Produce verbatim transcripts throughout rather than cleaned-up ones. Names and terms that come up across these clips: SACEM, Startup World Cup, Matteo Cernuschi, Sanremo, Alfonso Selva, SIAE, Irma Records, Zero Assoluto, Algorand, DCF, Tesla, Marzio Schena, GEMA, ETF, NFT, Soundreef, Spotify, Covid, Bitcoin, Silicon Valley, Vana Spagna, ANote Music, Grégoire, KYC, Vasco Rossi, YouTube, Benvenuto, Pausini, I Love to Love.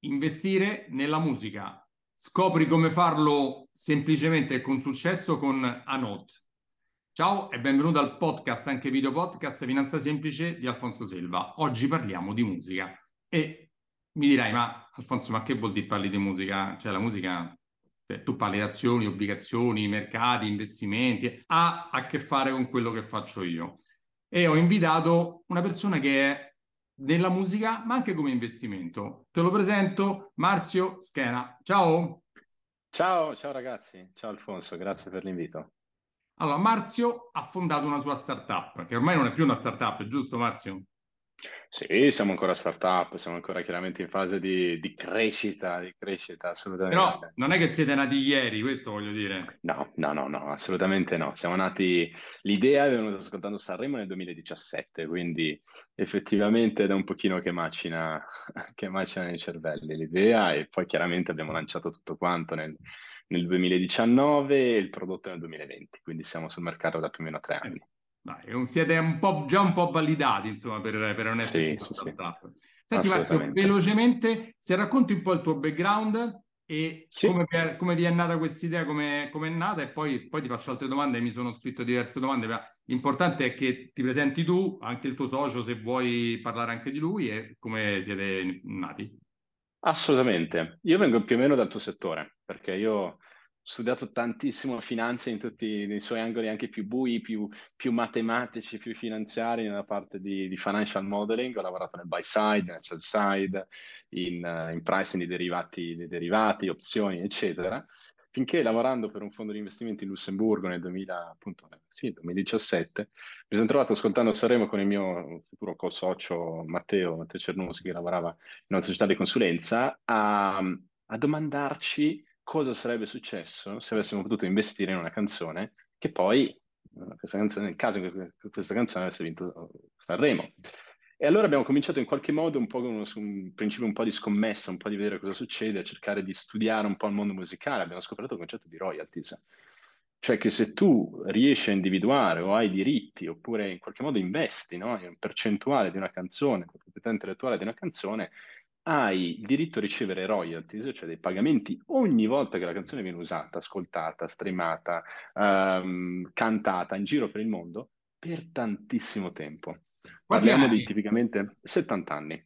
investire nella musica. Scopri come farlo semplicemente e con successo con ANote. Ciao e benvenuto al podcast, anche video podcast, Finanza Semplice di Alfonso Selva. Oggi parliamo di musica e mi dirai, ma Alfonso, ma che vuol dire parli di musica? Cioè la musica, tu parli di azioni, obbligazioni, mercati, investimenti, ha a che fare con quello che faccio io. E ho invitato una persona che è della musica, ma anche come investimento. Te lo presento, Marzio Schena. Ciao! Ciao, ciao ragazzi. Ciao Alfonso, grazie per l'invito. Allora, Marzio ha fondato una sua startup, che ormai non è più una startup, giusto Marzio? Sì, siamo ancora startup, siamo ancora chiaramente in fase di, di crescita, di crescita, assolutamente. Però non è che siete nati ieri, questo voglio dire. No, no, no, no, assolutamente no. Siamo nati, l'idea è venuta ascoltando Sanremo nel duemiladiciassette, quindi effettivamente da un pochino che macina, che macina nei cervelli l'idea, e poi chiaramente abbiamo lanciato tutto quanto nel... nel duemiladiciannove e il prodotto nel duemilaventi, quindi siamo sul mercato da più o meno tre anni. Dai, siete un po', già un po' validati, insomma, per, per non essere sì, sì, startup. Sì. Senti Marzio, velocemente, se racconti un po' il tuo background e sì. come, per, come ti è nata questa idea, come, come è nata, e poi, poi ti faccio altre domande, mi sono scritto diverse domande, ma l'importante è che ti presenti tu, anche il tuo socio, se vuoi parlare anche di lui, e come siete nati. Assolutamente, io vengo più o meno dal tuo settore, perché io ho studiato tantissimo finanza in tutti i suoi angoli, anche più bui, più, più matematici, più finanziari, nella parte di, di financial modeling. Ho lavorato nel buy side, nel sell side, in, in pricing dei derivati, dei derivati, opzioni, eccetera, finché lavorando per un fondo di investimenti in Lussemburgo nel duemila, appunto, sì, duemiladiciassette mi sono trovato ascoltando Sanremo con il mio futuro co-socio Matteo, Matteo Cernuschi, che lavorava in una società di consulenza, a, a domandarci cosa sarebbe successo se avessimo potuto investire in una canzone che poi, questa canzone, nel caso che questa canzone avesse vinto Sanremo. E allora abbiamo cominciato in qualche modo un po' con, su un principio un po' di scommessa, un po' di vedere cosa succede, a cercare di studiare un po' il mondo musicale. Abbiamo scoperto il concetto di royalties, cioè che se tu riesci a individuare o hai diritti oppure in qualche modo investi, no, in un percentuale di una canzone, con proprietà intellettuale di una canzone, hai il diritto a ricevere royalties, cioè dei pagamenti ogni volta che la canzone viene usata, ascoltata, streamata, ehm, cantata in giro per il mondo per tantissimo tempo. Parliamo di tipicamente settanta anni,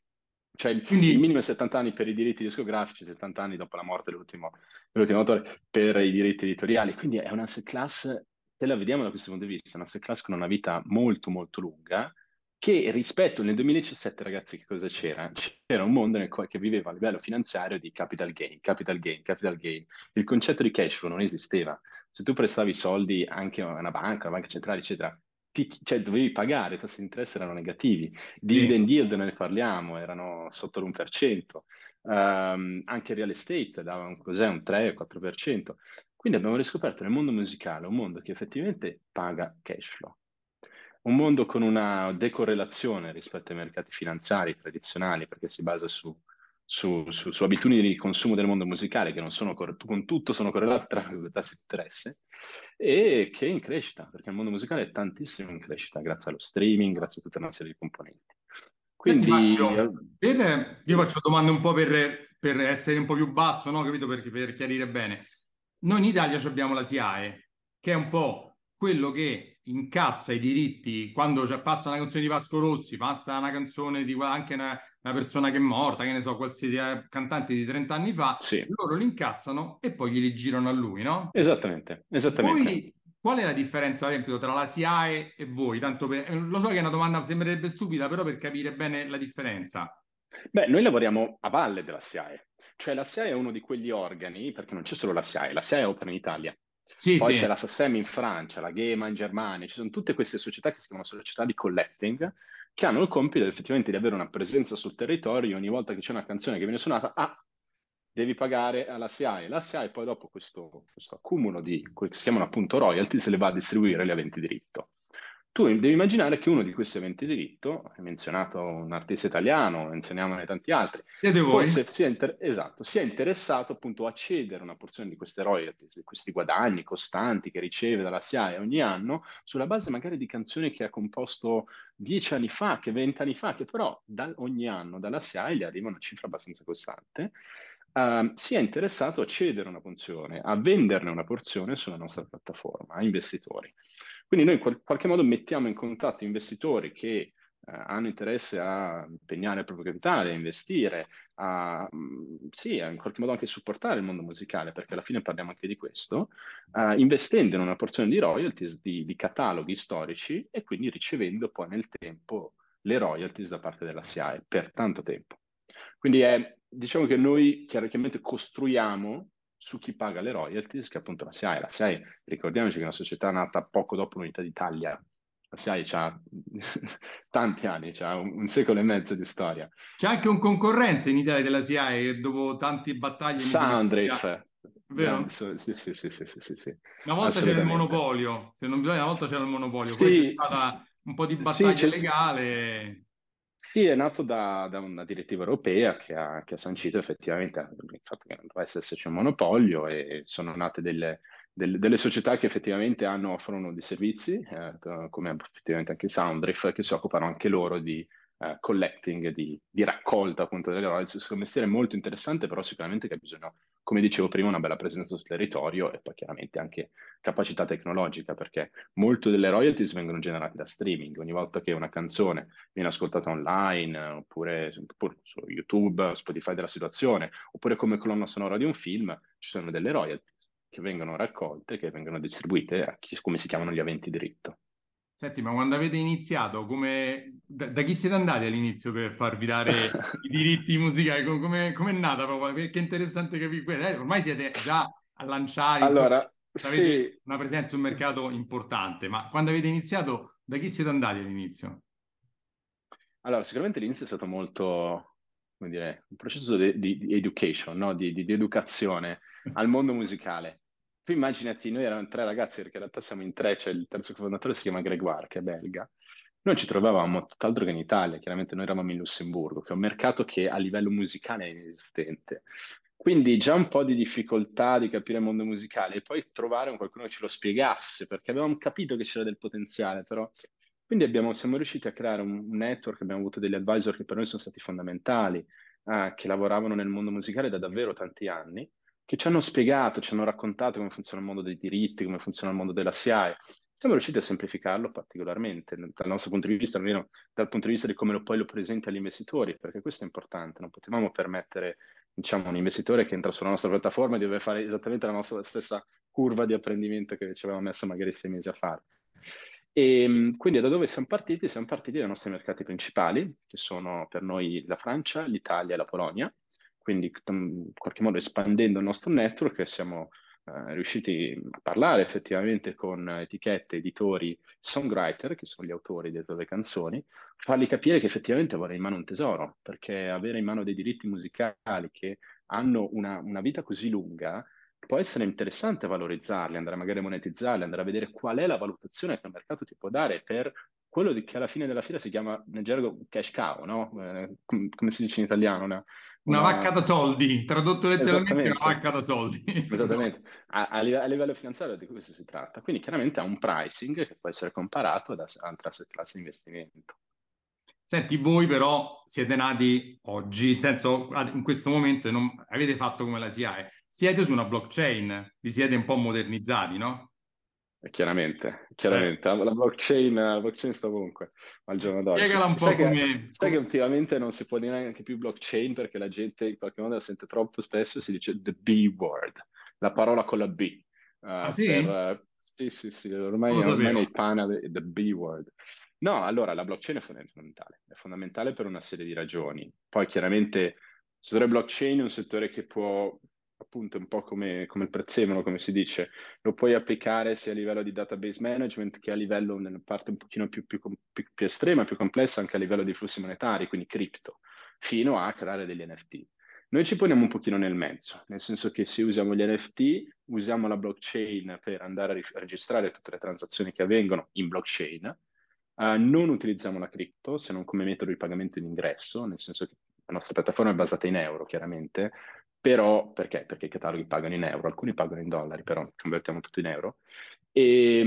cioè il, Quindi... il minimo è settanta anni per i diritti discografici, settanta anni dopo la morte dell'ultimo, dell'ultimo autore per i diritti editoriali. Quindi è un'asset class, se la vediamo da questo punto di vista, un'asset class con una vita molto molto lunga, che rispetto nel duemiladiciassette, ragazzi, che cosa c'era? C'era un mondo nel quale, che viveva a livello finanziario di capital gain, capital gain, capital gain. Il concetto di cash flow non esisteva. Se tu prestavi soldi anche a una banca, una banca centrale, eccetera, Ti, cioè dovevi pagare, i tassi di interesse erano negativi, dividend yield non ne parliamo, erano sotto l'uno per cento, um, anche il real estate dava un, cos'è, un tre quattro per cento, quindi abbiamo riscoperto nel mondo musicale un mondo che effettivamente paga cash flow, un mondo con una decorrelazione rispetto ai mercati finanziari tradizionali, perché si basa su Su, su, su abitudini di consumo del mondo musicale che non sono cor- con tutto sono correlate tra i tassi di interesse, e che è in crescita, perché il mondo musicale è tantissimo in crescita grazie allo streaming, grazie a tutta una serie di componenti. Quindi Senti, Marzio, per, io faccio domande un po' per, per essere un po' più basso, no? Capito? Per, per chiarire bene, noi in Italia abbiamo la SIAE, che è un po' quello che incassa i diritti quando passa una canzone di Vasco Rossi, passa una canzone di anche una una persona che è morta, che ne so, qualsiasi cantante di trenta anni fa, sì. Loro li incassano e poi glieli girano a lui, no? Esattamente, esattamente. Poi, qual è la differenza, ad esempio, tra la SIAE e voi? Tanto per... Lo so che è una domanda che sembrerebbe stupida, però per capire bene la differenza. Beh, noi lavoriamo a valle della SIAE. Cioè la SIAE è uno di quegli organi, perché non c'è solo la SIAE, la SIAE opera in Italia. Sì, Poi sì. c'è la SACEM in Francia, la GEMA in Germania, ci sono tutte queste società che si chiamano società di collecting, che hanno il compito effettivamente di avere una presenza sul territorio. Ogni volta che c'è una canzone che viene suonata, ah, devi pagare alla SIAE. La SIAE poi dopo questo, questo accumulo di, che si chiamano appunto royalties, le va a distribuire gli aventi diritto. Tu devi immaginare che uno di questi eventi di diritto, hai menzionato un artista italiano, menzioniamone tanti altri, forse sia, inter- esatto, sia interessato appunto a cedere una porzione di queste royalties, di questi guadagni costanti che riceve dalla S I A E ogni anno, sulla base magari di canzoni che ha composto dieci anni fa, che vent'anni fa, che però da- ogni anno dalla S I A E gli arriva una cifra abbastanza costante. Uh, si è interessato a cedere una porzione, a venderne una porzione sulla nostra piattaforma, a investitori. Quindi noi in qual- qualche modo mettiamo in contatto investitori che uh, hanno interesse a impegnare il proprio capitale, a investire, a mh, sì, a in qualche modo anche supportare il mondo musicale, perché alla fine parliamo anche di questo, uh, investendo in una porzione di royalties, di, di cataloghi storici, e quindi ricevendo poi nel tempo le royalties da parte della S I A E per tanto tempo. Quindi è, diciamo che noi chiaramente costruiamo su chi paga le royalties, che appunto la S I A E. La S I A E, ricordiamoci che è una società nata poco dopo l'Unità d'Italia. La S I A E ha tanti anni, ha un, un secolo e mezzo di storia. C'è anche un concorrente in Italia della S I A E che dopo tante battaglie... Soundreef. Vero? Sì, sì, sì, sì, sì, sì, sì. Una volta c'era il monopolio, se non bisogna, una volta c'era il monopolio, poi sì, c'è stata un po' di battaglia sì, legale... Sì, è nato da, da una direttiva europea che ha, che ha sancito effettivamente il fatto che non doveva esserci un monopolio, e sono nate delle, delle, delle società che effettivamente hanno, offrono dei servizi, eh, come effettivamente anche Soundreef, che si occupano anche loro di uh, collecting, di, di raccolta appunto delle royalties. È un mestiere molto interessante, però sicuramente che ha bisogno, come dicevo prima, una bella presenza sul territorio e poi chiaramente anche capacità tecnologica, perché molte delle royalties vengono generate da streaming. Ogni volta che una canzone viene ascoltata online, oppure, oppure su YouTube, Spotify della situazione, oppure come colonna sonora di un film, ci sono delle royalties che vengono raccolte, che vengono distribuite a chi, come si chiamano gli aventi diritto. Senti, ma quando avete iniziato, come da, da chi siete andati all'inizio per farvi dare i diritti musicali? Come è nata proprio? Perché è interessante capire. Eh, ormai siete già a lanciare, allora, insomma, avete sì. una presenza sul mercato importante, ma quando avete iniziato, da chi siete andati all'inizio? Allora, sicuramente l'inizio è stato molto, come dire, un processo di, di, di education, no? di, di, di educazione al mondo musicale. Tu immaginati, noi eravamo tre ragazzi, perché in realtà siamo in tre, cioè il terzo cofondatore si chiama Grégoire, che è belga. Noi ci trovavamo tutt'altro che in Italia, chiaramente noi eravamo in Lussemburgo, che è un mercato che a livello musicale è inesistente. Quindi già un po' di difficoltà di capire il mondo musicale, e poi trovare un qualcuno che ce lo spiegasse, perché avevamo capito che c'era del potenziale, però... Quindi abbiamo, siamo riusciti a creare un network, abbiamo avuto degli advisor che per noi sono stati fondamentali, eh, che lavoravano nel mondo musicale da davvero tanti anni, che ci hanno spiegato, ci hanno raccontato come funziona il mondo dei diritti, come funziona il mondo della S I A E. Siamo riusciti a semplificarlo particolarmente dal nostro punto di vista, almeno dal punto di vista di come lo, poi lo presenti agli investitori, perché questo è importante. Non potevamo permettere, diciamo, un investitore che entra sulla nostra piattaforma e deve fare esattamente la nostra stessa curva di apprendimento che ci avevamo messo magari sei mesi a fare. E quindi da dove siamo partiti? Siamo partiti dai nostri mercati principali, che sono per noi la Francia, l'Italia e la Polonia. Quindi in qualche modo espandendo il nostro network siamo eh, riusciti a parlare effettivamente con etichette, editori, songwriter, che sono gli autori dietro le canzoni, fargli capire che effettivamente avere in mano un tesoro, perché avere in mano dei diritti musicali che hanno una, una vita così lunga può essere interessante valorizzarli, andare magari a monetizzarli, andare a vedere qual è la valutazione che il mercato ti può dare per quello che alla fine della fiera si chiama nel gergo cash cow, no? Eh, com- come si dice in italiano? Una, una... una vacca da soldi, tradotto letteralmente una vacca da soldi. Esattamente, a, a, live- a livello finanziario di questo si tratta. Quindi chiaramente ha un pricing che può essere comparato ad altre asset class di investimento. Senti, voi però siete nati oggi, nel senso in questo momento non avete fatto come la S I A E, siete su una blockchain, vi siete un po' modernizzati, no? Chiaramente, chiaramente. Eh. La blockchain, la blockchain sta ovunque al giorno d'oggi. Spiegala un po' sai come... Che, sai che ultimamente non si può dire neanche più blockchain, perché la gente in qualche modo la sente troppo spesso, si dice the B word, la parola con la B. Uh, ah sì? Per, uh, sì, sì, sì, ormai, ormai nei pana the B word. No, allora la blockchain è fondamentale, è fondamentale per una serie di ragioni. Poi chiaramente il settore blockchain è un settore che può... appunto un po' come, come il prezzemolo, come si dice, lo puoi applicare sia a livello di database management che a livello, nella parte un pochino più, più, più, più estrema, più complessa, anche a livello di flussi monetari, quindi cripto, fino a creare degli N F T. Noi ci poniamo un pochino nel mezzo, nel senso che se usiamo gli N F T, usiamo la blockchain per andare a registrare tutte le transazioni che avvengono in blockchain, Uh, non utilizziamo la cripto se non come metodo di pagamento in ingresso, nel senso che la nostra piattaforma è basata in euro, chiaramente, però perché? Perché i cataloghi pagano in euro, alcuni pagano in dollari, però ci convertiamo tutto in euro, e,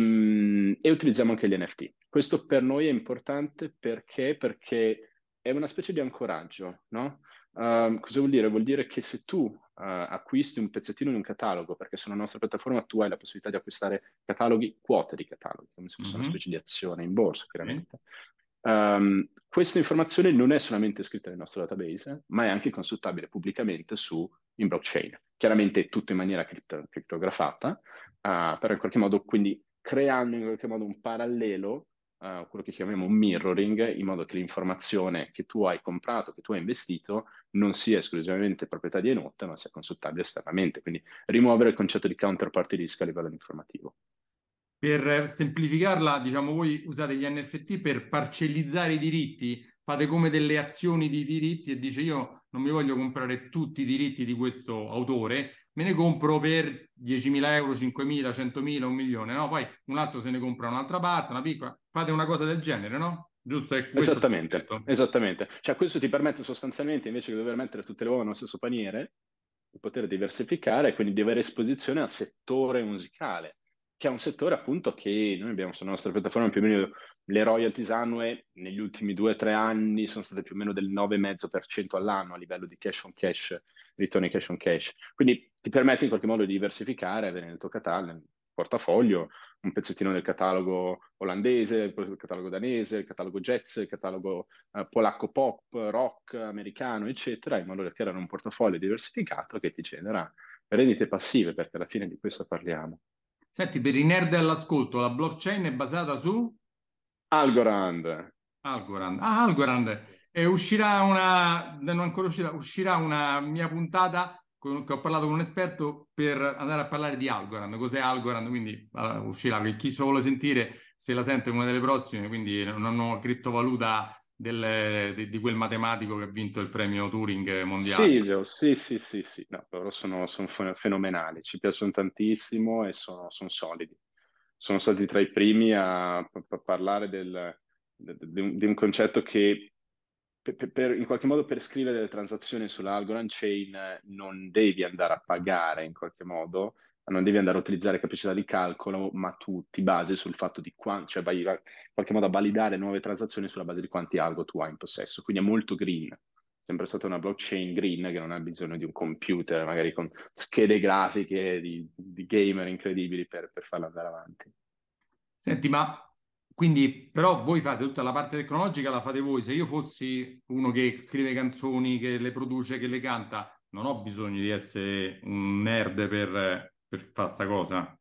e utilizziamo anche gli N F T. Questo per noi è importante perché, perché è una specie di ancoraggio, no? Uh, cosa vuol dire? Vuol dire che se tu uh, acquisti un pezzettino di un catalogo, perché sulla nostra piattaforma tu hai la possibilità di acquistare cataloghi, quote di cataloghi, come se fosse mm-hmm. una specie di azione in borsa, chiaramente. Mm-hmm. Um, questa informazione non è solamente scritta nel nostro database, ma è anche consultabile pubblicamente su, in blockchain. Chiaramente tutto in maniera cript- criptografata, uh, però in qualche modo, quindi creando in qualche modo un parallelo, Uh, quello che chiamiamo un mirroring, in modo che l'informazione che tu hai comprato, che tu hai investito, non sia esclusivamente proprietà di Enote, ma sia consultabile esternamente, quindi rimuovere il concetto di counterparty risk a livello informativo. Per semplificarla, diciamo, voi usate gli N F T per parcellizzare i diritti, fate come delle azioni di diritti e dice io non mi voglio comprare tutti i diritti di questo autore, me ne compro per diecimila euro, cinquemila, centomila, un milione, no? Poi un altro se ne compra un'altra parte, una piccola, fate una cosa del genere, no? Giusto? È questo esattamente, esattamente. Cioè questo ti permette sostanzialmente, invece che dover mettere tutte le uova nello stesso paniere, di poter diversificare e quindi di avere esposizione al settore musicale, che è un settore appunto che noi abbiamo sulla nostra piattaforma più o meno, le royalties annue negli ultimi due o tre anni sono state più o meno del nove virgola cinque per cento all'anno a livello di cash on cash, ritorni cash on cash. Quindi ti permette in qualche modo di diversificare, avere nel tuo catalogo, nel portafoglio, un pezzettino del catalogo olandese, il catalogo danese, il catalogo jazz, il catalogo eh, polacco pop, rock, americano, eccetera, in modo da creare un portafoglio diversificato che ti genera rendite passive, perché alla fine di questo parliamo. Senti, per i nerd all'ascolto, la blockchain è basata su... Algorand. Algorand. Ah, Algorand. E uscirà una, non ancora uscita, uscirà una mia puntata con, che ho parlato con un esperto per andare a parlare di Algorand. Cos'è Algorand? Quindi uh, uscirà, chi se lo vuole sentire se la sente una delle prossime, quindi una nuova criptovaluta del, di, di quel matematico che ha vinto il premio Turing mondiale. Silvio, sì, sì, sì, sì. No, loro sono, sono fenomenali, ci piacciono tantissimo e sono, sono solidi. Sono stati tra i primi a, a parlare del, de, de un, di un concetto che per, per, in qualche modo per scrivere delle transazioni sulla Algorand Chain non devi andare a pagare in qualche modo, non devi andare a utilizzare capacità di calcolo, ma tu ti basi sul fatto di quanto, cioè vai in qualche modo a validare nuove transazioni sulla base di quanti algo tu hai in possesso, quindi è molto green. È sempre stata una blockchain green che non ha bisogno di un computer, magari con schede grafiche di, di gamer incredibili per, per farla andare avanti. Senti, ma quindi però voi fate tutta la parte tecnologica, la fate voi. Se io fossi uno che scrive canzoni, che le produce, che le canta, non ho bisogno di essere un nerd per, per fare sta cosa.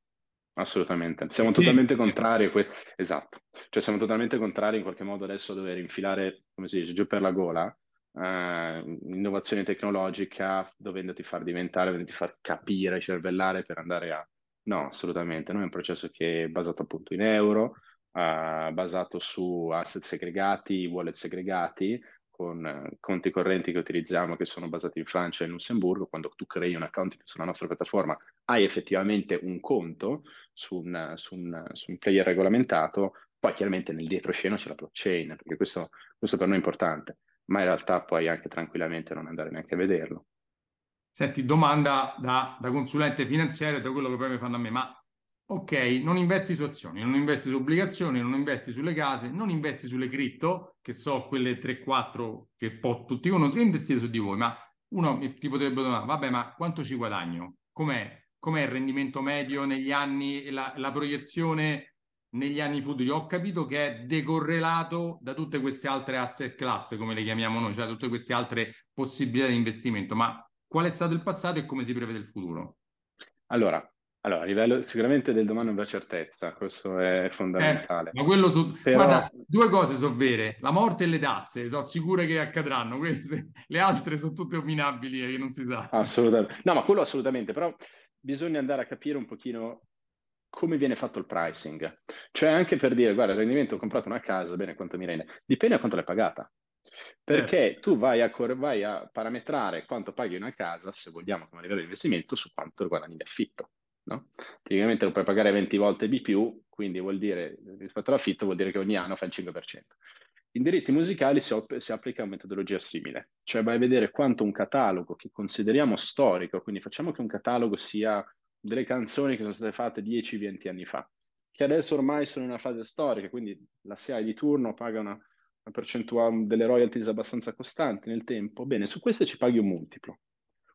Assolutamente, siamo sì. totalmente contrari a que- esatto, cioè siamo totalmente contrari in qualche modo adesso a dover infilare, come si dice, giù per la gola Uh, innovazione tecnologica dovendoti far diventare, dovendoti far capire, cervellare per andare a... No, assolutamente, noi è un processo che è basato appunto in euro, uh, basato su asset segregati, wallet segregati, con uh, conti correnti che utilizziamo che sono basati in Francia e in Lussemburgo. Quando tu crei un account sulla nostra piattaforma hai effettivamente un conto su un, su un, su un player regolamentato, poi chiaramente nel dietroscena c'è la blockchain, perché questo, questo per noi è importante. Ma in realtà puoi anche tranquillamente non andare neanche a vederlo. Senti, domanda da, da consulente finanziario, da quello che poi mi fanno a me, ma ok, non investi su azioni, non investi su obbligazioni, non investi sulle case, non investi sulle cripto, che so quelle tre quattro che po- tutti conoscono, investite su di voi, ma uno ti potrebbe domandare, vabbè, ma quanto ci guadagno? Com'è, com'è il rendimento medio negli anni, la, la proiezione... negli anni futuri? Ho capito che è decorrelato da tutte queste altre asset class, come le chiamiamo noi, cioè tutte queste altre possibilità di investimento, ma qual è stato il passato e come si prevede il futuro? Allora, allora a livello sicuramente del domani non va certezza, questo è fondamentale. Eh, ma quello su... Però... Guarda, due cose sono vere, la morte e le tasse, sono sicure che accadranno, queste, le altre sono tutte opinabili e non si sa. Assolutamente, no ma quello assolutamente, però bisogna andare a capire un pochino come viene fatto il pricing, cioè anche per dire, guarda, il rendimento, ho comprato una casa, bene, quanto mi rende? Dipende da quanto l'hai pagata, perché eh. tu vai a, vai a parametrare quanto paghi una casa, se vogliamo, come livello di investimento, su quanto guadagni di affitto. no? Teoricamente lo puoi pagare venti volte di più, quindi vuol dire, rispetto all'affitto, vuol dire che ogni anno fai il cinque per cento. In diritti musicali si, si applica una metodologia simile, cioè vai a vedere quanto un catalogo che consideriamo storico, quindi facciamo che un catalogo sia delle canzoni che sono state fatte dieci venti anni fa, che adesso ormai sono in una fase storica, quindi la S I A E di turno paga una, una percentuale delle royalties abbastanza costanti nel tempo. Bene, su queste ci paghi un multiplo,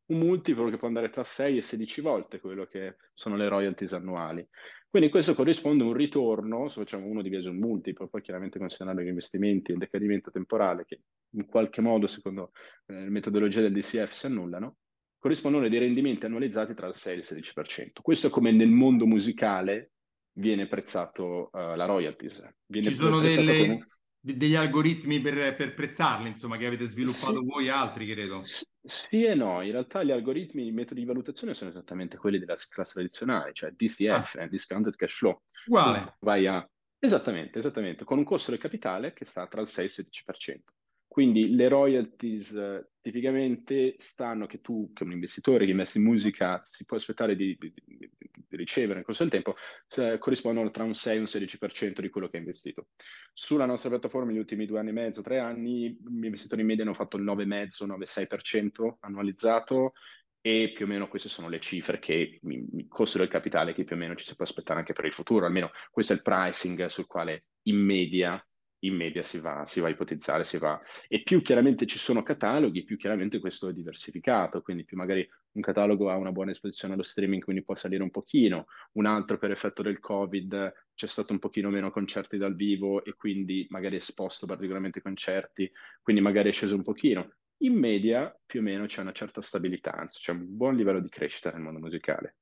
un multiplo che può andare tra sei e sedici volte quello che sono le royalties annuali. Quindi questo corrisponde a un ritorno, se facciamo uno diviso un multiplo, poi chiaramente considerando gli investimenti e il decadimento temporale, che in qualche modo, secondo eh, la metodologia del D C F, si annullano, corrispondono dei rendimenti annualizzati tra il sei e il sedici per cento. Questo è come nel mondo musicale viene prezzato uh, la royalties. Viene Ci sono delle... come... degli algoritmi per, per prezzarle, insomma, che avete sviluppato sì. voi e altri, credo. Sì e no, in realtà gli algoritmi, i metodi di valutazione sono esattamente quelli della classe tradizionale, cioè D C F, ah. Discounted Cash Flow. Uguale. Vai a... Esattamente, esattamente, con un costo del capitale che sta tra il sei e il sedici per cento. Quindi le royalties eh, tipicamente stanno che tu, che un investitore che investe in musica, si può aspettare di, di, di, di ricevere nel corso del tempo, se, corrispondono tra un sei e un sedici per cento di quello che ha investito. Sulla nostra piattaforma negli ultimi due anni e mezzo, tre anni, gli investitori in media hanno fatto il nove virgola cinque nove virgola sei per cento annualizzato, e più o meno queste sono le cifre che il costo del capitale che più o meno ci si può aspettare anche per il futuro, almeno questo è il pricing sul quale in media in media si va, si va a ipotizzare, si va... E più chiaramente ci sono cataloghi, più chiaramente questo è diversificato, quindi più magari un catalogo ha una buona esposizione allo streaming, quindi può salire un pochino, un altro per effetto del Covid c'è stato un pochino meno concerti dal vivo e quindi magari è esposto particolarmente ai concerti, quindi magari è sceso un pochino. In media più o meno c'è una certa stabilità, anzi c'è un buon livello di crescita nel mondo musicale.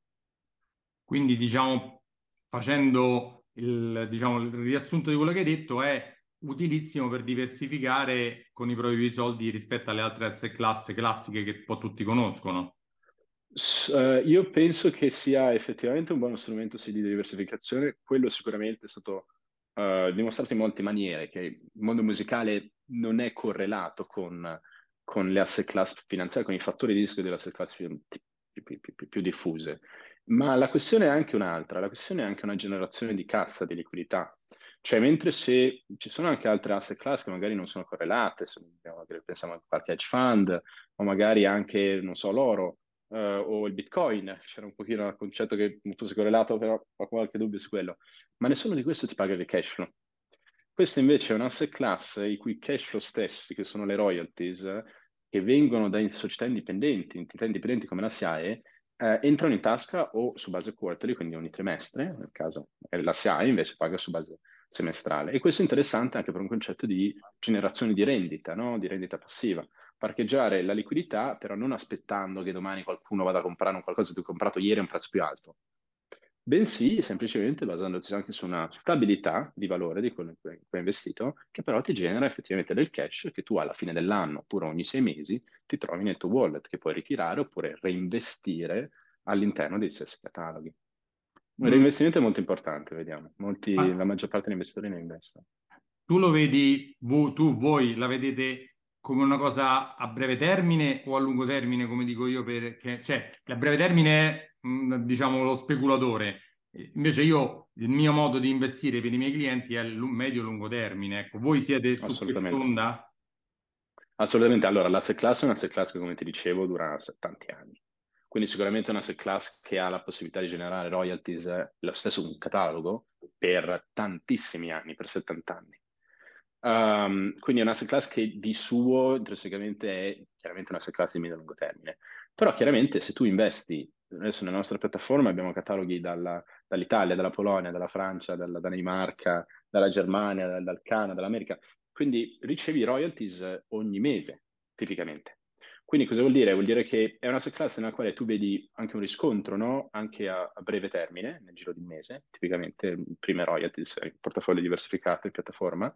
Quindi diciamo, facendo il, diciamo, il riassunto di quello che hai detto, è utilissimo per diversificare con i propri soldi rispetto alle altre asset class classiche che un po' tutti conoscono. Uh, io penso che sia effettivamente un buono strumento sì, di diversificazione. Quello sicuramente è stato uh, dimostrato in molte maniere, che il mondo musicale non è correlato con, con le asset class finanziarie, con i fattori di rischio delle asset class più, più, più, più diffuse. Ma la questione è anche un'altra, la questione è anche una generazione di cassa, di liquidità. Cioè, mentre se ci sono anche altre asset class che magari non sono correlate, se magari pensiamo a qualche hedge fund, o magari anche, non so, l'oro eh, o il bitcoin, c'era un pochino il concetto che non fosse correlato, però ho qualche dubbio su quello, ma nessuno di questi ti paga il cash flow. Questa invece è un'asset class i cui cash flow stessi, che sono le royalties, che vengono da società indipendenti, entità indipendenti come la S I A E, Uh, entrano in tasca o su base quarterly, quindi ogni trimestre, nel caso la S I A E invece paga su base semestrale. E questo è interessante anche per un concetto di generazione di rendita, no? Di rendita passiva. Parcheggiare la liquidità, però non aspettando che domani qualcuno vada a comprare un qualcosa che ho comprato ieri a un prezzo più alto, bensì semplicemente basandosi anche su una stabilità di valore di quello in cui hai investito, che però ti genera effettivamente del cash che tu alla fine dell'anno, oppure ogni sei mesi, ti trovi nel tuo wallet, che puoi ritirare oppure reinvestire all'interno dei stessi cataloghi. Il mm. reinvestimento è molto importante, vediamo. Molti, ah. La maggior parte degli investitori ne investono. Tu lo vedi, tu, voi la vedete come una cosa a breve termine o a lungo termine, come dico io, perché, cioè, a breve termine è, diciamo, lo speculatore. Invece io, il mio modo di investire per i miei clienti è il medio-lungo termine. Ecco, voi siete su quest'onda? Assolutamente. Allora, l'asset class è un'asset class che, come ti dicevo, dura tanti anni. Quindi sicuramente è un'asset class che ha la possibilità di generare royalties, lo stesso un catalogo, per tantissimi anni, per settanta anni. Um, quindi è un'asset class che di suo, intrinsecamente, è chiaramente un'asset class di medio-lungo termine. Però chiaramente se tu investi, adesso nella nostra piattaforma abbiamo cataloghi dalla, dall'Italia, dalla Polonia, dalla Francia, dalla Danimarca, dalla Germania, dal, dal Canada, dall'America, quindi ricevi royalties ogni mese, tipicamente. Quindi cosa vuol dire? Vuol dire che è una class nella quale tu vedi anche un riscontro, no? Anche a, a breve termine, nel giro di un mese, tipicamente prime royalties, portafoglio diversificato in piattaforma,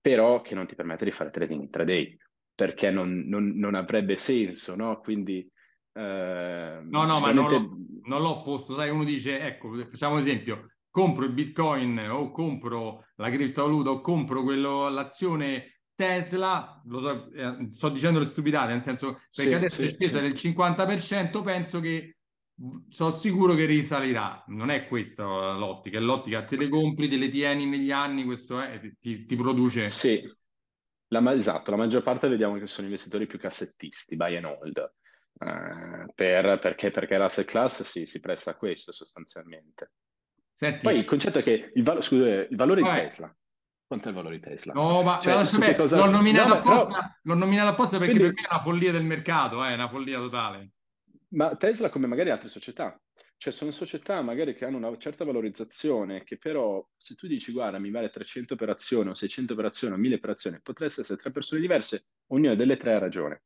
però che non ti permette di fare trading intraday, perché non, non, non avrebbe senso, no? Quindi... Uh, no, no, sicuramente... ma non l'ho opposto. Sai, uno dice, ecco, facciamo un esempio, compro il Bitcoin o compro la criptovaluta o compro quello, l'azione Tesla, lo so, eh, sto dicendo le stupidate, nel senso, perché sì, adesso sì, è scesa sì. del cinquanta per cento, penso che sono sicuro che risalirà. Non è questa l'ottica, è l'ottica te le compri, te le tieni negli anni, questo è, ti, ti produce. Sì, la, esatto, la maggior parte vediamo che sono investitori più cassettisti, buy and hold, uh, per, perché, perché l'asset class sì, si presta a questo sostanzialmente. Senti, poi il concetto è che il, val- scusate, il valore di Tesla, quanto è il valore di Tesla? No, ma cioè, me, cosa... l'ho nominato no, apposta, però... l'ho nominato apposta perché quindi... per me è una follia del mercato, è eh, una follia totale. Ma Tesla, come magari altre società, cioè sono società magari che hanno una certa valorizzazione, che però se tu dici guarda mi vale trecento per azione o seicento per azione o mille per azione, potreste essere tre persone diverse, ognuna delle tre ha ragione.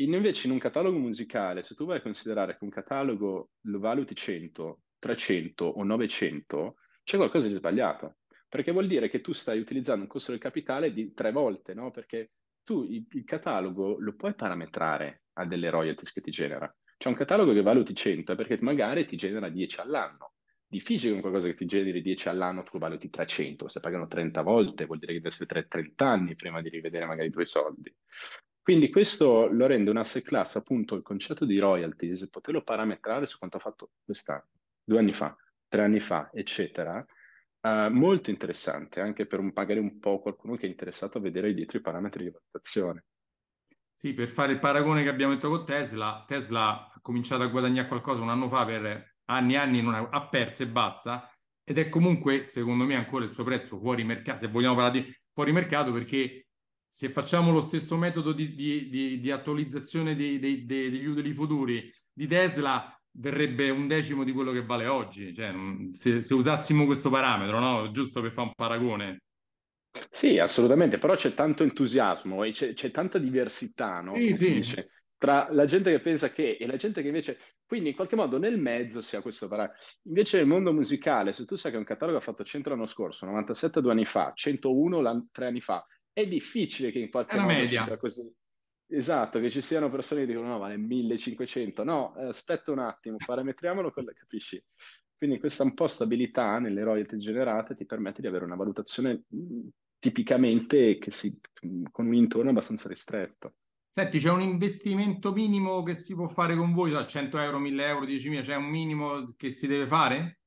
In, invece in un catalogo musicale, se tu vai a considerare che un catalogo lo valuti cento, trecento o novecento, c'è qualcosa di sbagliato, perché vuol dire che tu stai utilizzando un costo del capitale di tre volte, no? Perché tu il, il catalogo lo puoi parametrare a delle royalties che ti genera. C'è un catalogo che valuti cento perché magari ti genera dieci all'anno. Difficile con qualcosa che ti generi dieci all'anno tu valuti trecento, se pagano trenta volte vuol dire che devi essere trenta anni prima di rivedere magari i tuoi soldi. Quindi questo lo rende un asset class, appunto il concetto di royalties, poterlo parametrare su quanto ha fatto quest'anno, due anni fa, tre anni fa, eccetera. Uh, molto interessante, anche per un, magari un po' qualcuno che è interessato a vedere dietro i parametri di valutazione. Sì, per fare il paragone che abbiamo detto con Tesla, Tesla ha cominciato a guadagnare qualcosa un anno fa, per anni e anni non ha, ha perso e basta, ed è comunque, secondo me, ancora il suo prezzo fuori mercato, se vogliamo parlare di fuori mercato, perché se facciamo lo stesso metodo di, di, di, di attualizzazione dei, dei, dei, degli utili futuri di Tesla, verrebbe un decimo di quello che vale oggi, cioè, se, se usassimo questo parametro, no? Giusto per fare un paragone. Sì, assolutamente, però c'è tanto entusiasmo e c'è, c'è tanta diversità, no? Sì, sì. Dice, tra la gente che pensa che e la gente che invece, quindi in qualche modo nel mezzo sia questo parametro. Invece nel mondo musicale, se tu sai che un catalogo ha fatto cento l'anno scorso, novantasette due anni fa, centouno tre anni fa, è difficile che in qualche modo media. Ci sia questo. Esatto, che ci siano persone che dicono no, vale millecinquecento, no, aspetta un attimo, parametriamolo, con la, capisci? Quindi questa un po' stabilità nelle royalties generate ti permette di avere una valutazione tipicamente che si, con un intorno abbastanza ristretto. Senti, c'è un investimento minimo che si può fare con voi? So, cento euro, mille euro, diecimila, c'è un minimo che si deve fare?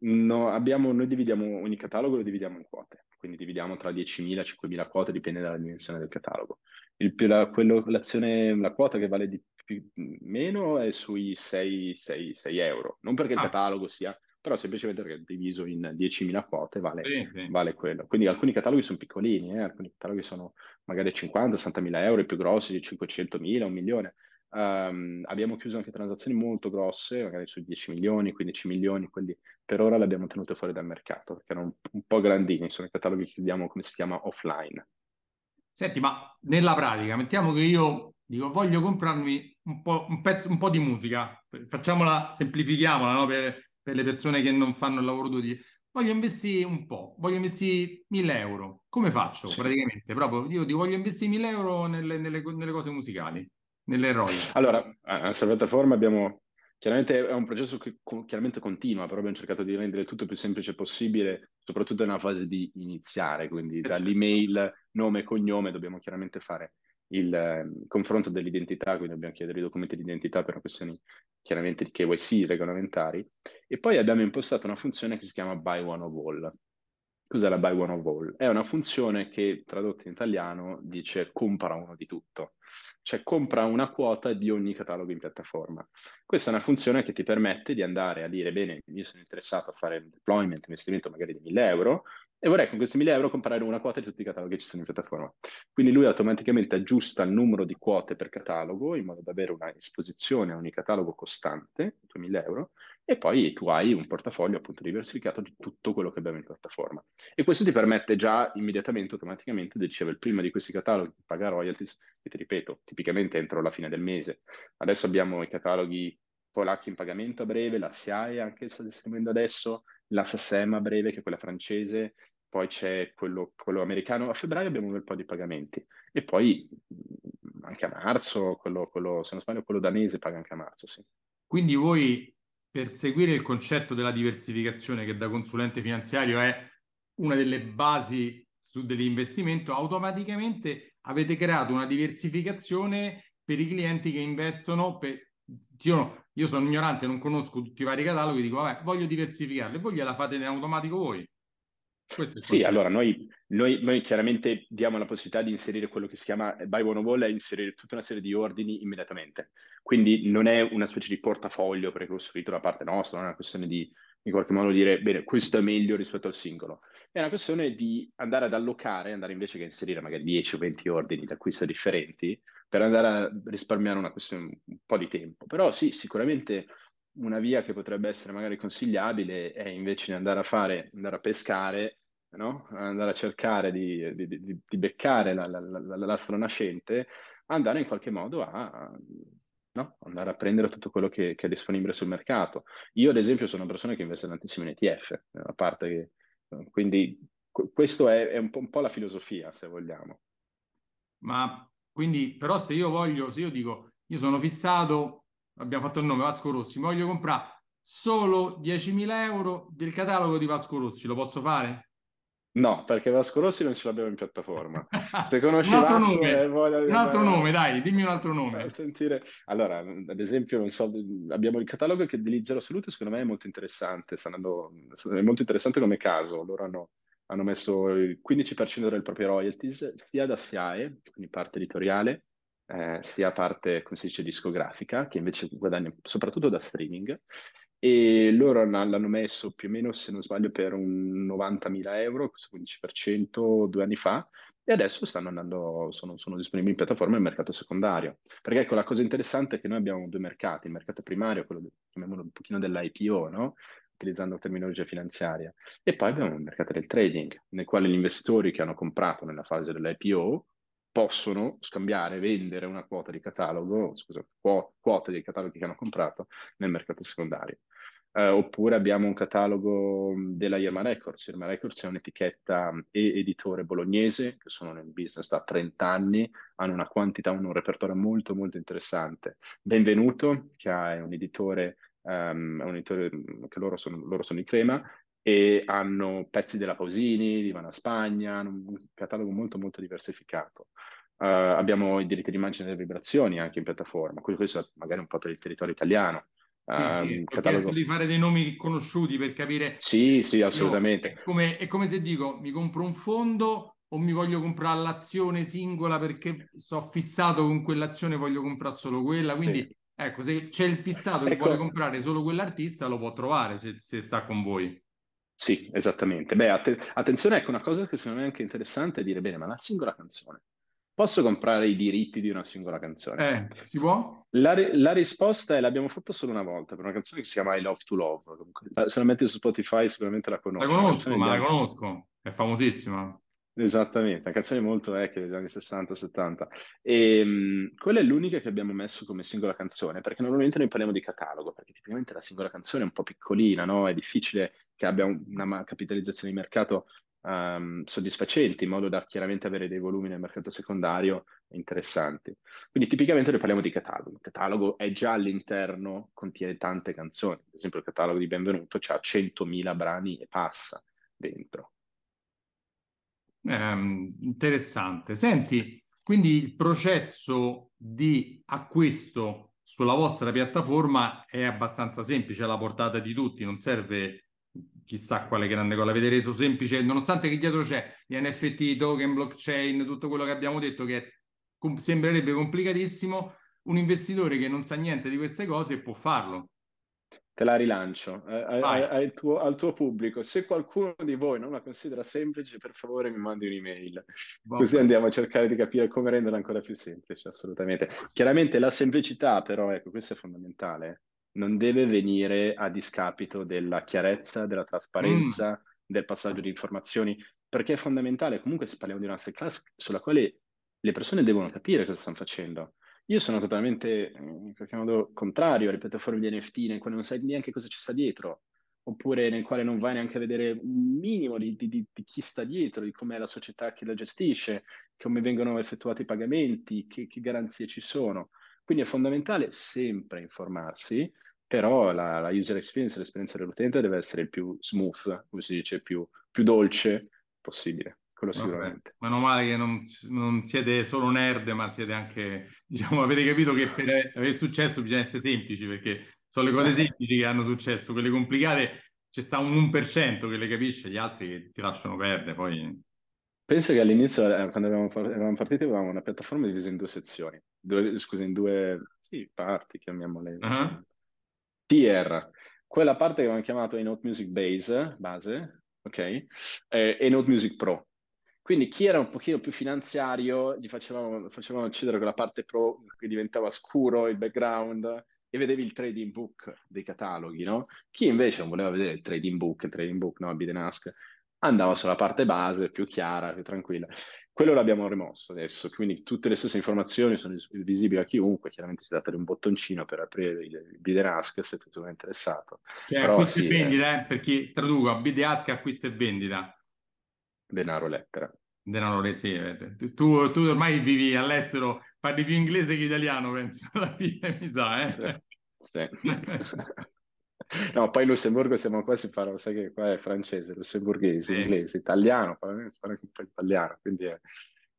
No, abbiamo, noi dividiamo ogni catalogo, lo dividiamo in quote, quindi dividiamo tra diecimila e cinquemila quote, dipende dalla dimensione del catalogo. Il, la, quello, l'azione, la quota che vale di più, meno è sui sei euro, non perché il ah. catalogo sia, però semplicemente perché è diviso in diecimila quote vale, sì, sì. vale quello. Quindi alcuni cataloghi sono piccolini, eh? Alcuni cataloghi sono magari cinquanta sessanta mila euro, i più grossi di cinquecentomila, un milione. Um, abbiamo chiuso anche transazioni molto grosse, magari su dieci milioni, quindici milioni, quindi per ora le abbiamo tenute fuori dal mercato, perché erano un po' grandini, sono i cataloghi che chiudiamo, come si chiama, offline. Senti, ma nella pratica, mettiamo che io dico voglio comprarmi un po', un pezzo, un po' di musica, facciamola, semplifichiamola, no? per, per le persone che non fanno il lavoro duro, di... voglio investire un po', voglio investire mille euro, come faccio? Sì. Praticamente, proprio io ti voglio investire mille euro nelle, nelle, nelle cose musicali, nelle royalties. Allora, a Salvataforma abbiamo, chiaramente è un processo che chiaramente continua, però abbiamo cercato di rendere tutto il più semplice possibile, soprattutto nella fase di iniziare, quindi dall'email, nome e cognome, dobbiamo chiaramente fare il eh, confronto dell'identità, quindi dobbiamo chiedere i documenti di identità per questioni chiaramente di K Y C regolamentari, e poi abbiamo impostato una funzione che si chiama buy one of all. Cos'è la buy one of all? È una funzione che tradotta in italiano dice compra uno di tutto, cioè compra una quota di ogni catalogo in piattaforma. Questa è una funzione che ti permette di andare a dire bene, io sono interessato a fare un deployment, investimento magari di mille euro e vorrei con questi mille euro comprare una quota di tutti i cataloghi che ci sono in piattaforma. Quindi lui automaticamente aggiusta il numero di quote per catalogo in modo da avere una esposizione a ogni catalogo costante, duemila euro, e poi tu hai un portafoglio appunto diversificato di tutto quello che abbiamo in piattaforma. E questo ti permette già immediatamente, automaticamente, di ricevere il prima di questi cataloghi che paga royalties, che ti ripeto, tipicamente entro la fine del mese. Adesso abbiamo i cataloghi polacchi in pagamento a breve, la S I A E anche sta distribuendo adesso, la SACEM a breve, che è quella francese, poi c'è quello, quello americano. A febbraio abbiamo un bel po' di pagamenti. E poi anche a marzo, quello, quello, se non sbaglio, quello danese paga anche a marzo, sì. Quindi voi... per seguire il concetto della diversificazione, che da consulente finanziario è una delle basi su dell'investimento, automaticamente avete creato una diversificazione per i clienti che investono per, io, io sono ignorante, non conosco tutti i vari cataloghi, dico vabbè, voglio diversificarli, voi gliela fate in automatico voi? Sì, allora noi, noi, noi chiaramente diamo la possibilità di inserire quello che si chiama buy one of all, e inserire tutta una serie di ordini immediatamente. Quindi non è una specie di portafoglio precostruito da parte nostra, non è una questione di in qualche modo dire bene, questo è meglio rispetto al singolo. È una questione di andare ad allocare, andare invece che inserire magari dieci o venti ordini d'acquisto differenti, per andare a risparmiare una questione, un po' di tempo. Però sì, sicuramente una via che potrebbe essere magari consigliabile è invece di andare a fare, andare a pescare, no? Andare a cercare di, di, di, di beccare la, la, la, l'astro nascente, andare in qualche modo a, no? Andare a prendere tutto quello che, che è disponibile sul mercato. Io ad esempio sono una persona che investe tantissimo in E T F, a parte che, quindi questa è, è un, po', un po' la filosofia, se vogliamo. Ma quindi, però se io voglio, se io dico, io sono fissato, abbiamo fatto il nome Vasco Rossi, mi voglio comprare solo diecimila euro del catalogo di Vasco Rossi, lo posso fare? No, perché Vasco Rossi non ce l'abbiamo in piattaforma. Se conosci un altro Vasco, nome, eh, voglio... un altro nome, dai, dimmi un altro nome. Sentire... Allora, ad esempio, non so, abbiamo il catalogo che di Zero Assoluto, secondo me è molto interessante, saranno... è molto interessante come caso. Loro hanno, hanno messo il quindici per cento delle proprie royalties sia da S I A E, quindi parte editoriale, eh, sia parte, come si dice, discografica, che invece guadagna soprattutto da streaming. E loro l'hanno messo più o meno, se non sbaglio, per un novantamila euro, questo quindici per cento due anni fa, e adesso stanno andando, sono, sono disponibili in piattaforma nel mercato secondario. Perché ecco, la cosa interessante è che noi abbiamo due mercati, il mercato primario, quello del, chiamiamolo un pochino dell'I P O, no? Utilizzando terminologia finanziaria, e poi abbiamo il mercato del trading, nel quale gli investitori che hanno comprato nella fase dell'I P O possono scambiare, vendere una quota di catalogo, scusa, quota dei cataloghi che hanno comprato nel mercato secondario. Eh, oppure abbiamo un catalogo della Irma Records. Irma Records è un'etichetta e editore bolognese, che sono nel business da trenta anni, hanno una quantità, un repertorio molto molto interessante. Benvenuto, che è un editore, um, è un editore che loro sono, loro sono in crema, e hanno pezzi della Pausini, di Vana Spagna, hanno un catalogo molto molto diversificato. Uh, abbiamo i diritti di immagine delle vibrazioni anche in piattaforma, quindi questo è magari un po' per il territorio italiano. Sì, sì, um, catalogo... di fare dei nomi conosciuti per capire. Sì, sì, assolutamente. Io, è, come, è come se dico, mi compro un fondo o mi voglio comprare l'azione singola perché sono fissato con quell'azione, voglio comprare solo quella, quindi... Sì. Ecco, se c'è il fissato che ecco... vuole comprare solo quell'artista, lo può trovare se, se sta con voi. Sì, esattamente. Beh, att- attenzione, ecco, una cosa che secondo me è anche interessante è dire, bene, ma la singola canzone, posso comprare i diritti di una singola canzone? Eh, si può? La, re- la risposta è, l'abbiamo fatto solo una volta, per una canzone che si chiama I Love to Love, comunque, se la metti su Spotify sicuramente la conosco. La conosco, la ma di... la conosco, è famosissima. Esattamente, una canzone molto vecchia degli anni sessanta settanta, e mh, quella è l'unica che abbiamo messo come singola canzone, perché normalmente noi parliamo di catalogo, perché tipicamente la singola canzone è un po' piccolina, no? È difficile che abbia una capitalizzazione di mercato um, soddisfacente, in modo da chiaramente avere dei volumi nel mercato secondario interessanti. Quindi tipicamente noi parliamo di catalogo. Il catalogo è già all'interno, contiene tante canzoni, ad esempio il catalogo di Benvenuto c'ha centomila brani e passa dentro. Eh, interessante. Senti, quindi il processo di acquisto sulla vostra piattaforma è abbastanza semplice, alla portata di tutti, non serve chissà quale grande cosa, l'avete reso semplice, nonostante che dietro c'è gli N F T, i token, blockchain, tutto quello che abbiamo detto che è, com- sembrerebbe complicatissimo, un investitore che non sa niente di queste cose può farlo. Te la rilancio eh, ai, ai tuo, al tuo pubblico. Se qualcuno di voi non la considera semplice, per favore mi mandi un'email. Vabbè. Così andiamo a cercare di capire come renderla ancora più semplice, assolutamente. Chiaramente la semplicità, però, ecco, questo è fondamentale, non deve venire a discapito della chiarezza, della trasparenza, mm. del passaggio di informazioni, perché è fondamentale. Comunque si parliamo di una masterclass sulla quale le persone devono capire cosa stanno facendo. Io sono totalmente, in qualche modo, contrario alle piattaforme di N F T nel quale non sai neanche cosa ci sta dietro, oppure nel quale non vai neanche a vedere un minimo di, di, di chi sta dietro, di com'è la società che la gestisce, come vengono effettuati i pagamenti, che, che garanzie ci sono. Quindi è fondamentale sempre informarsi, però la, la user experience, l'esperienza dell'utente deve essere il più smooth, come si dice, più, più dolce possibile. quello sicuramente. Vabbè, meno male che non, non siete solo nerd, ma siete anche, diciamo, avete capito che per avere successo bisogna essere semplici, perché sono le cose semplici che hanno successo, quelle complicate c'è sta un uno per cento che le capisce, gli altri che ti lasciano perdere poi. Penso che all'inizio, quando eravamo partiti, avevamo una piattaforma divisa in due sezioni, due, scusa, in due sì, parti, chiamiamole, uh-huh. tier. Quella parte che avevamo chiamato ANote Music Base, base, ok, e ANote Music Pro. Quindi chi era un pochino più finanziario, gli facevamo, facevamo accedere quella parte pro che diventava scuro, il background, e vedevi il trading book dei cataloghi, no? Chi invece non voleva vedere il trading book, il trading book, no, Bid and Ask, andava sulla parte base, più chiara, più tranquilla. Quello l'abbiamo rimosso adesso, quindi tutte le stesse informazioni sono visibili a chiunque, chiaramente si tratta di un bottoncino per aprire il Bid and Ask se tu sei interessato. Cioè però acquisto sì, e vendita, eh, eh. perché traduco, Bid and Ask, acquisto e vendita. Denaro lettera. Denaro lettera, sì. Tu, tu ormai vivi all'estero, parli più inglese che italiano, penso, alla fine, mi sa, eh? Sì. Sì. No, poi in Lussemburgo siamo qua, si parla, sai che qua è francese, lussemburghese, sì. inglese, italiano, si parla anche un po' italiano, quindi è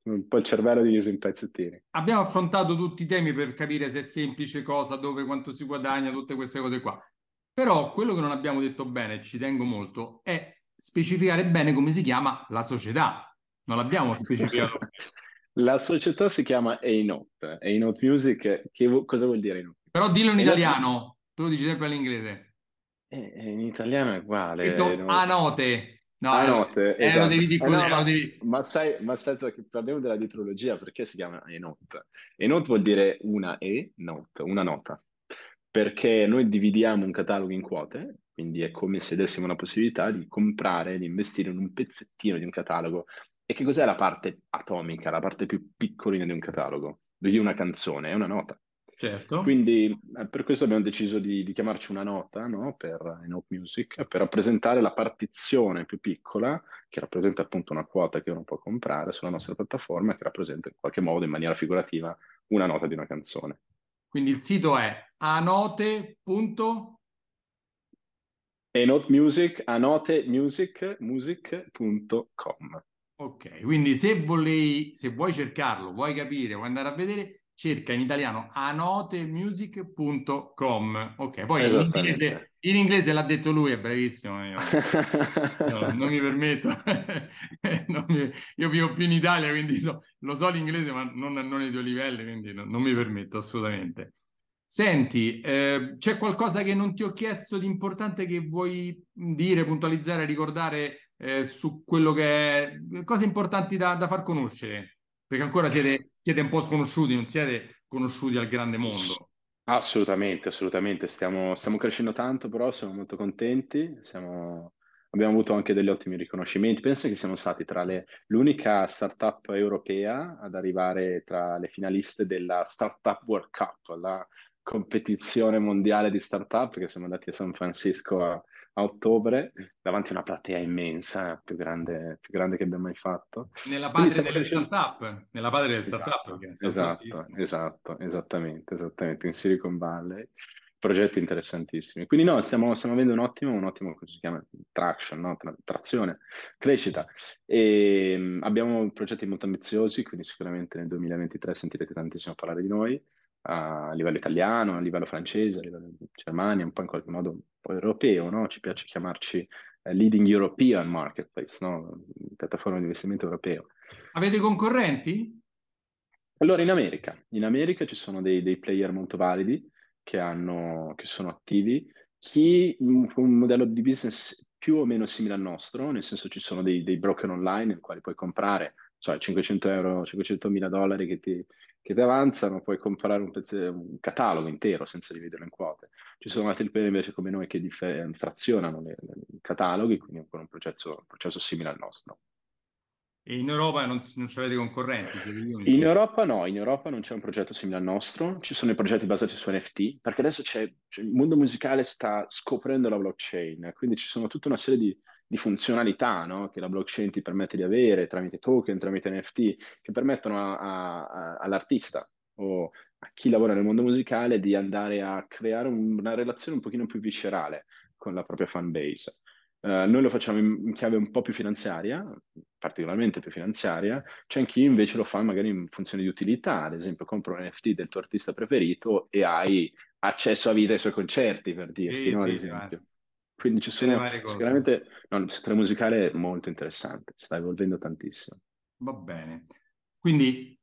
un po' il cervello diviso in pezzettini. Abbiamo affrontato tutti i temi per capire se è semplice cosa, dove, quanto si guadagna, tutte queste cose qua. Però quello che non abbiamo detto bene, ci tengo molto, è specificare bene come si chiama la società. Non l'abbiamo specificato. La società si chiama ANote, ANote Music, che cosa vuol dire ANote? Però dillo in ANote... italiano, tu lo dici sempre all'inglese. In italiano è uguale. Detto, non... ANote. No, ANote, eh, esatto. Devi eh, no, ma, devi... ma sai, ma aspetta che parliamo della dietrologia, perché si chiama ANote. ANote vuol dire una e note, una nota. Perché noi dividiamo un catalogo in quote, quindi è come se dessimo una possibilità di comprare, di investire in un pezzettino di un catalogo. E che cos'è la parte atomica, la parte più piccolina di un catalogo, di una canzone? È una nota. Certo. Quindi per questo abbiamo deciso di, di chiamarci una nota, no? Per ANote Music, per rappresentare la partizione più piccola, che rappresenta appunto una quota che uno può comprare sulla nostra piattaforma, che rappresenta in qualche modo, in maniera figurativa, una nota di una canzone. Quindi il sito è anote. ANote Music, anote music, music punto com. Ok, quindi se, volevi, se vuoi cercarlo, vuoi capire, vuoi andare a vedere... cerca in italiano anote music punto com. Ok, poi in inglese, in inglese l'ha detto lui, è bravissimo. Io, no, non mi permetto, non mi, io vivo più in Italia, quindi so, lo so l'inglese, ma non, non ai tuoi livelli, quindi no, non mi permetto assolutamente. Senti, eh, c'è qualcosa che non ti ho chiesto di importante che vuoi dire, puntualizzare, ricordare eh, su quello che è, cose importanti da, da far conoscere? Perché ancora siete, siete un po' sconosciuti, non siete conosciuti al grande mondo. Assolutamente, assolutamente. Stiamo, stiamo crescendo tanto, però siamo molto contenti. Siamo, abbiamo avuto anche degli ottimi riconoscimenti. Penso che siamo stati tra le l'unica startup europea ad arrivare tra le finaliste della Startup World Cup, la competizione mondiale di startup, che siamo andati a San Francisco a, a ottobre, davanti a una platea immensa, più grande, più grande che abbiamo mai fatto. Nella patria delle crescendo... startup, nella patria delle esatto, startup. Esatto, esatto, esattamente, esattamente, in Silicon Valley, progetti interessantissimi. Quindi no, stiamo, stiamo avendo un ottimo, un ottimo, come si chiama, traction, no? Tra, trazione, crescita. E, mh, abbiamo progetti molto ambiziosi, quindi sicuramente nel duemilaventitré sentirete tantissimo parlare di noi, a livello italiano, a livello francese, a livello Germania, un po' in qualche modo un po' europeo, no? Ci piace chiamarci uh, Leading European Marketplace, no? Piattaforma di investimento europeo. Avete concorrenti? Allora in America, in America ci sono dei, dei player molto validi che, hanno, che sono attivi, chi un, un modello di business più o meno simile al nostro, nel senso ci sono dei, dei broker online in quali puoi comprare, cioè cinquecento euro, cinquecentomila dollari che ti... che ti avanzano, puoi comprare un, pezzo, un catalogo intero senza dividerlo in quote. Ci sono altri player invece come noi che dif- frazionano le, le, i cataloghi, quindi ancora un processo, un processo simile al nostro. E in Europa non, non avete concorrenti? In Europa no, in Europa non c'è un progetto simile al nostro, ci sono i progetti basati su N F T, perché adesso c'è, cioè, il mondo musicale sta scoprendo la blockchain, quindi ci sono tutta una serie di di funzionalità, no? Che la blockchain ti permette di avere tramite token, tramite N F T, che permettono a, a, a, all'artista o a chi lavora nel mondo musicale di andare a creare un, una relazione un pochino più viscerale con la propria fan base. Uh, noi lo facciamo in chiave un po' più finanziaria, particolarmente più finanziaria. C'è chi invece lo fa magari in funzione di utilità, ad esempio compro un N F T del tuo artista preferito e hai accesso a vita ai suoi concerti, per dirti, sì, no? Ad esempio. Sì, quindi ci sono sicuramente... No, il settore musicale è molto interessante, sta evolvendo tantissimo. Va bene. Quindi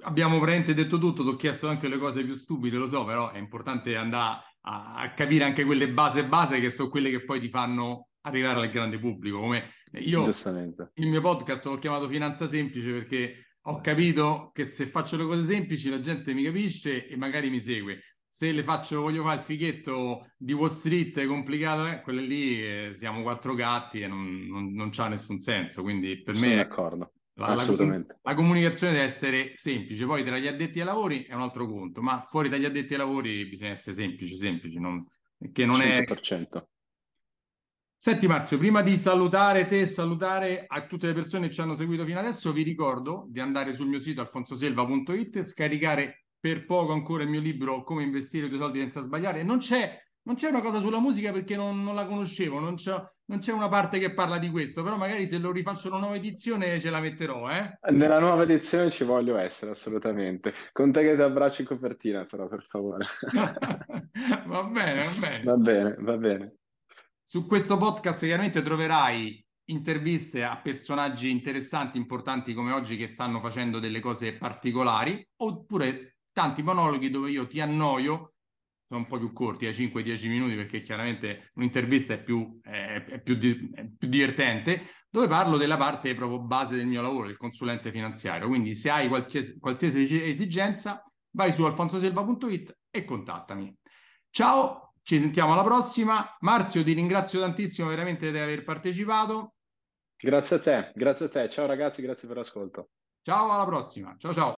abbiamo veramente detto tutto, ti ho chiesto anche le cose più stupide, lo so, però è importante andare a, a capire anche quelle base base che sono quelle che poi ti fanno... arrivare al grande pubblico. Come io il mio podcast l'ho chiamato Finanza Semplice perché ho capito che se faccio le cose semplici la gente mi capisce e magari mi segue. Se le faccio, voglio fare il fighetto di Wall Street complicato, eh, quelle lì eh, siamo quattro gatti e non, non, non c'ha nessun senso. Quindi per Sono me d'accordo. La, Assolutamente. La, la comunicazione deve essere semplice, poi tra gli addetti ai lavori è un altro conto, ma fuori dagli addetti ai lavori bisogna essere semplici, semplici, non, che non cento per cento. È... Senti Marzio, prima di salutare te e salutare a tutte le persone che ci hanno seguito fino adesso, vi ricordo di andare sul mio sito alfonso selva punto it, scaricare per poco ancora il mio libro Come investire i tuoi soldi senza sbagliare. Non c'è, non c'è una cosa sulla musica perché non, non la conoscevo, non c'è, non c'è una parte che parla di questo, però magari se lo rifaccio una nuova edizione ce la metterò. Eh? Nella nuova edizione ci voglio essere, assolutamente. Con te che ti abbraccio in copertina però, per favore. Va bene, va bene. Va bene, va bene. Su questo podcast chiaramente troverai interviste a personaggi interessanti, importanti come oggi, che stanno facendo delle cose particolari, oppure tanti monologhi dove io ti annoio, sono un po' più corti, ai cinque dieci minuti, perché chiaramente un'intervista è più, eh, è più, di- è più divertente, dove parlo della parte proprio base del mio lavoro, il consulente finanziario. Quindi se hai qualsiasi, qualsiasi esigenza vai su alfonso selva punto it e contattami. Ciao! Ci sentiamo alla prossima. Marzio, ti ringrazio tantissimo veramente di aver partecipato. Grazie a te, grazie a te. Ciao ragazzi, grazie per l'ascolto. Ciao, alla prossima. Ciao ciao.